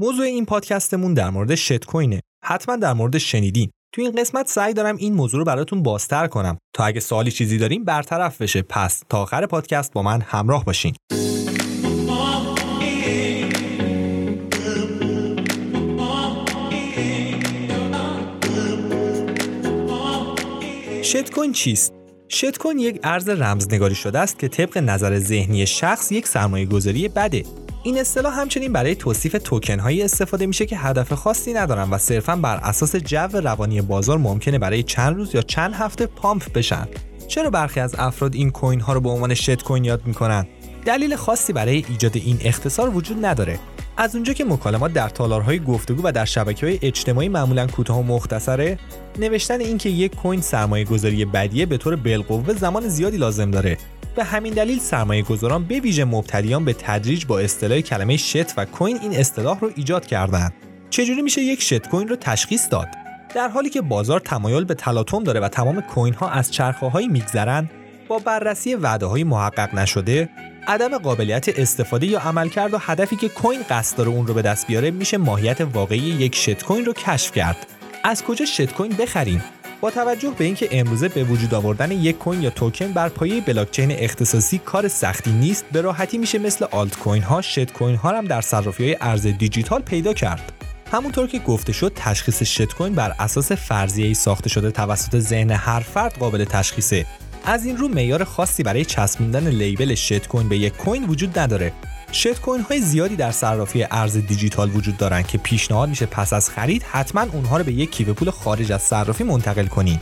موضوع این پادکستمون در مورد شت کوینه. حتما در مورد شنیدین. تو این قسمت سعی دارم این موضوع رو براتون بازتر کنم تا اگه سوالی چیزی دارین برطرف بشه. پس تا آخر پادکست با من همراه باشین. شت کوین چیست؟ شت کوین یک ارز رمزنگاری شده است که طبق نظر ذهنی شخص یک سرمایه‌گذاری بده. این اصطلاح همچنین برای توصیف توکن‌هایی استفاده میشه که هدف خاصی ندارن و صرفاً بر اساس جو روانی بازار ممکنه برای چند روز یا چند هفته پامپ بشن. چرا برخی از افراد این کوین‌ها رو به عنوان شت کوین یاد میکنن؟ دلیل خاصی برای ایجاد این اختصار وجود نداره. از اونجا که مکالمات در تالارهای گفتگو و در شبکه‌های اجتماعی معمولاً کوتاه و مختصره، نوشتن اینکه یک کوین سرمایه‌گذاری بدیه به طور بالقوه زمان زیادی لازم داره. به همین دلیل سرمایه‌گذاران به ویژه مبتدیان به تدریج با اصطلاح کلمه شت و کوین این اصطلاح رو ایجاد کردن. چجوری میشه یک شت کوین رو تشخیص داد؟ در حالی که بازار تمایل به تلاطم داره و تمام کوین‌ها از چرخه‌هایی می‌گذرن، با بررسی وعده‌های محقق نشده، عدم قابلیت استفاده یا عملکرد و هدفی که کوین قصد داره اون رو به دست بیاره، میشه ماهیت واقعی یک شت کوین رو کشف کرد. از کجا شت کوین بخریم؟ با توجه به اینکه امروزه به وجود آوردن یک کوین یا توکن بر پایه بلاکچین اختصاصی کار سختی نیست، به راحتی میشه مثل آلت کوین ها شت کوین ها هم در صرافی‌های ارز دیجیتال پیدا کرد. همونطور که گفته شد، تشخیص شت کوین بر اساس فرضیه‌ای ساخته شده توسط ذهن هر فرد قابل تشخیصه. از این رو معیار خاصی برای چسبوندن لیبل شت کوین به یک کوین وجود نداره. شت کوین های زیادی در صرافی ارز دیجیتال وجود دارن که پیشنهاد میشه پس از خرید حتما اونها رو به یک کیف پول خارج از صرافی منتقل کنین.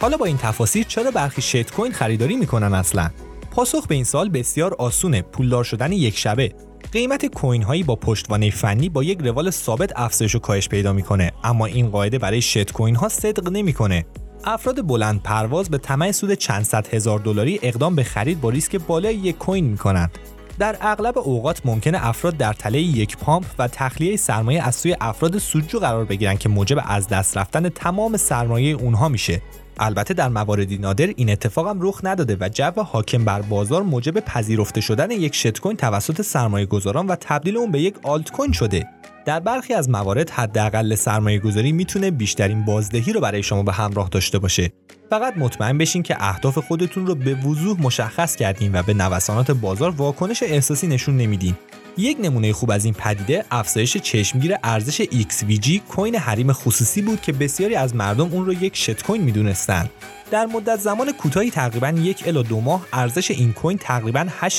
حالا با این تفاصیل چرا برخی شت کوین خریداری میکنن اصلا؟ پاسخ به این سوال بسیار آسونه، پولدار شدن یک شبه. قیمت کوین هایی با پشتوانه فنی با یک روال ثابت افزایش و کاهش پیدا میکنه، اما این قاعده برای شت کوین ها صدق نمیکنه. افراد بلند پرواز به طمع سود چند صد هزار دلاری اقدام به خرید با ریسک بالای یک کوین میکنند. در اغلب اوقات ممکنه افراد در تله یک پامپ و تخلیه سرمایه از سوی افراد سودجو قرار بگیرن که موجب از دست رفتن تمام سرمایه اونها میشه. البته در مواردی نادر این اتفاق هم رخ نداده و جو حاکم بر بازار موجب پذیرفته شدن یک شت کوین توسط سرمایه‌گذاران و تبدیل اون به یک آلت کوین شده. در برخی از موارد حداقل سرمایه‌گذاری میتونه بیشترین بازدهی رو برای شما به همراه داشته باشه. فقط مطمئن بشین که اهداف خودتون رو به وضوح مشخص کردین و به نوسانات بازار واکنش احساسی نشون نمیدین. یک نمونه خوب از این پدیده افزایش چشمگیر ارزش XVG کوین حریم خصوصی بود که بسیاری از مردم اون رو یک شت کوین میدونستن. در مدت زمان کوتاهی تقریباً 1 الی 2 ماه ارزش این کوین تقریباً 8000%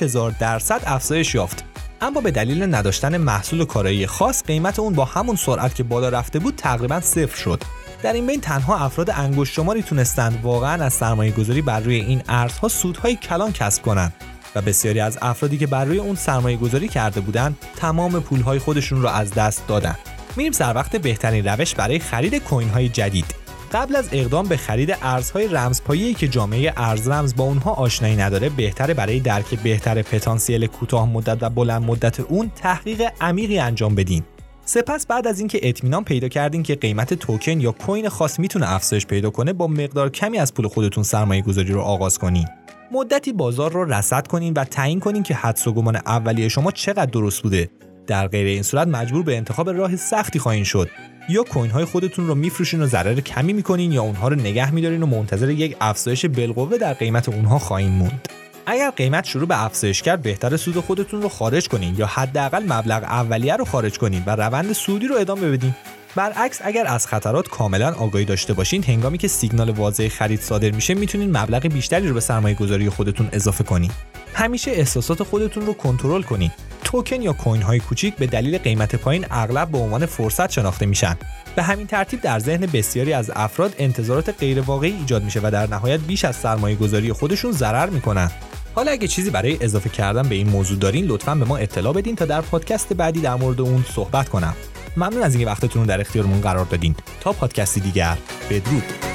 افزایش یافت. اما به دلیل نداشتن محصول کارایی خاص، قیمت اون با همون سرعت که بالا رفته بود تقریباً صفر شد. در این بین تنها افراد انگشت شماری تونستند واقعاً از سرمایه‌گذاری بر روی این ارزها سودهای کلان کسب کنند. و بسیاری از افرادی که بر روی اون سرمایه گذاری کرده بودند تمام پولهای خودشون رو از دست دادن. میریم سر وقت بهترین روش برای خرید کوین‌های جدید. قبل از اقدام به خرید ارزهای رمزپایه‌ای که جامعه ارز رمز با اونها آشنایی نداره، بهتره برای درک بهتر پتانسیل کوتاه مدت و بلند مدت اون تحقیق عمیقی انجام بدین. سپس بعد از اینکه اطمینان پیدا کردین که قیمت توکن یا کوین خاص میتونه افزایش پیدا کنه، با مقدار کمی از پول خودتون سرمایه‌گذاری رو آغاز کنین. مدتی بازار رو رصد کنین و تعیین کنین که حدس و گمان اولیه شما چقدر درست بوده. در غیر این صورت مجبور به انتخاب راه سختی خواهید شد. یا کوین های خودتون رو میفروشین و ضرر کمی میکنین، یا اونها رو نگه میدارین و منتظر یک افزایش بالقوه در قیمت اونها خواهید موند. اگر قیمت شروع به افزایش کرد، بهتر سود خودتون رو خارج کنین یا حداقل مبلغ اولیه رو خارج کنین و روند سودی رو ادامه بدین. برعکس اگر از خطرات کاملا آگاهی داشته باشین، هنگامی که سیگنال واضح خرید صادر میشه میتونین مبلغ بیشتری رو به سرمایه‌گذاری خودتون اضافه کنین. همیشه احساسات خودتون رو کنترل کنین. توکن یا کوین های کوچیک به دلیل قیمت پایین اغلب به عنوان فرصت شناخته میشن. به همین ترتیب در ذهن بسیاری از افراد انتظارات غیرواقعی ایجاد میشه و در نهایت بیش از سرمایه‌گذاری خودشون ضرر میکنن. حالا اگه چیزی برای اضافه کردن به این موضوع دارین، لطفاً به ما اطلاع بدین تا در پادکست بعدی در مورد اون صحبت کنم. ممنون از اینکه وقتتون رو در اختیارمون قرار دادین. تا پادکستی دیگر، بدرود.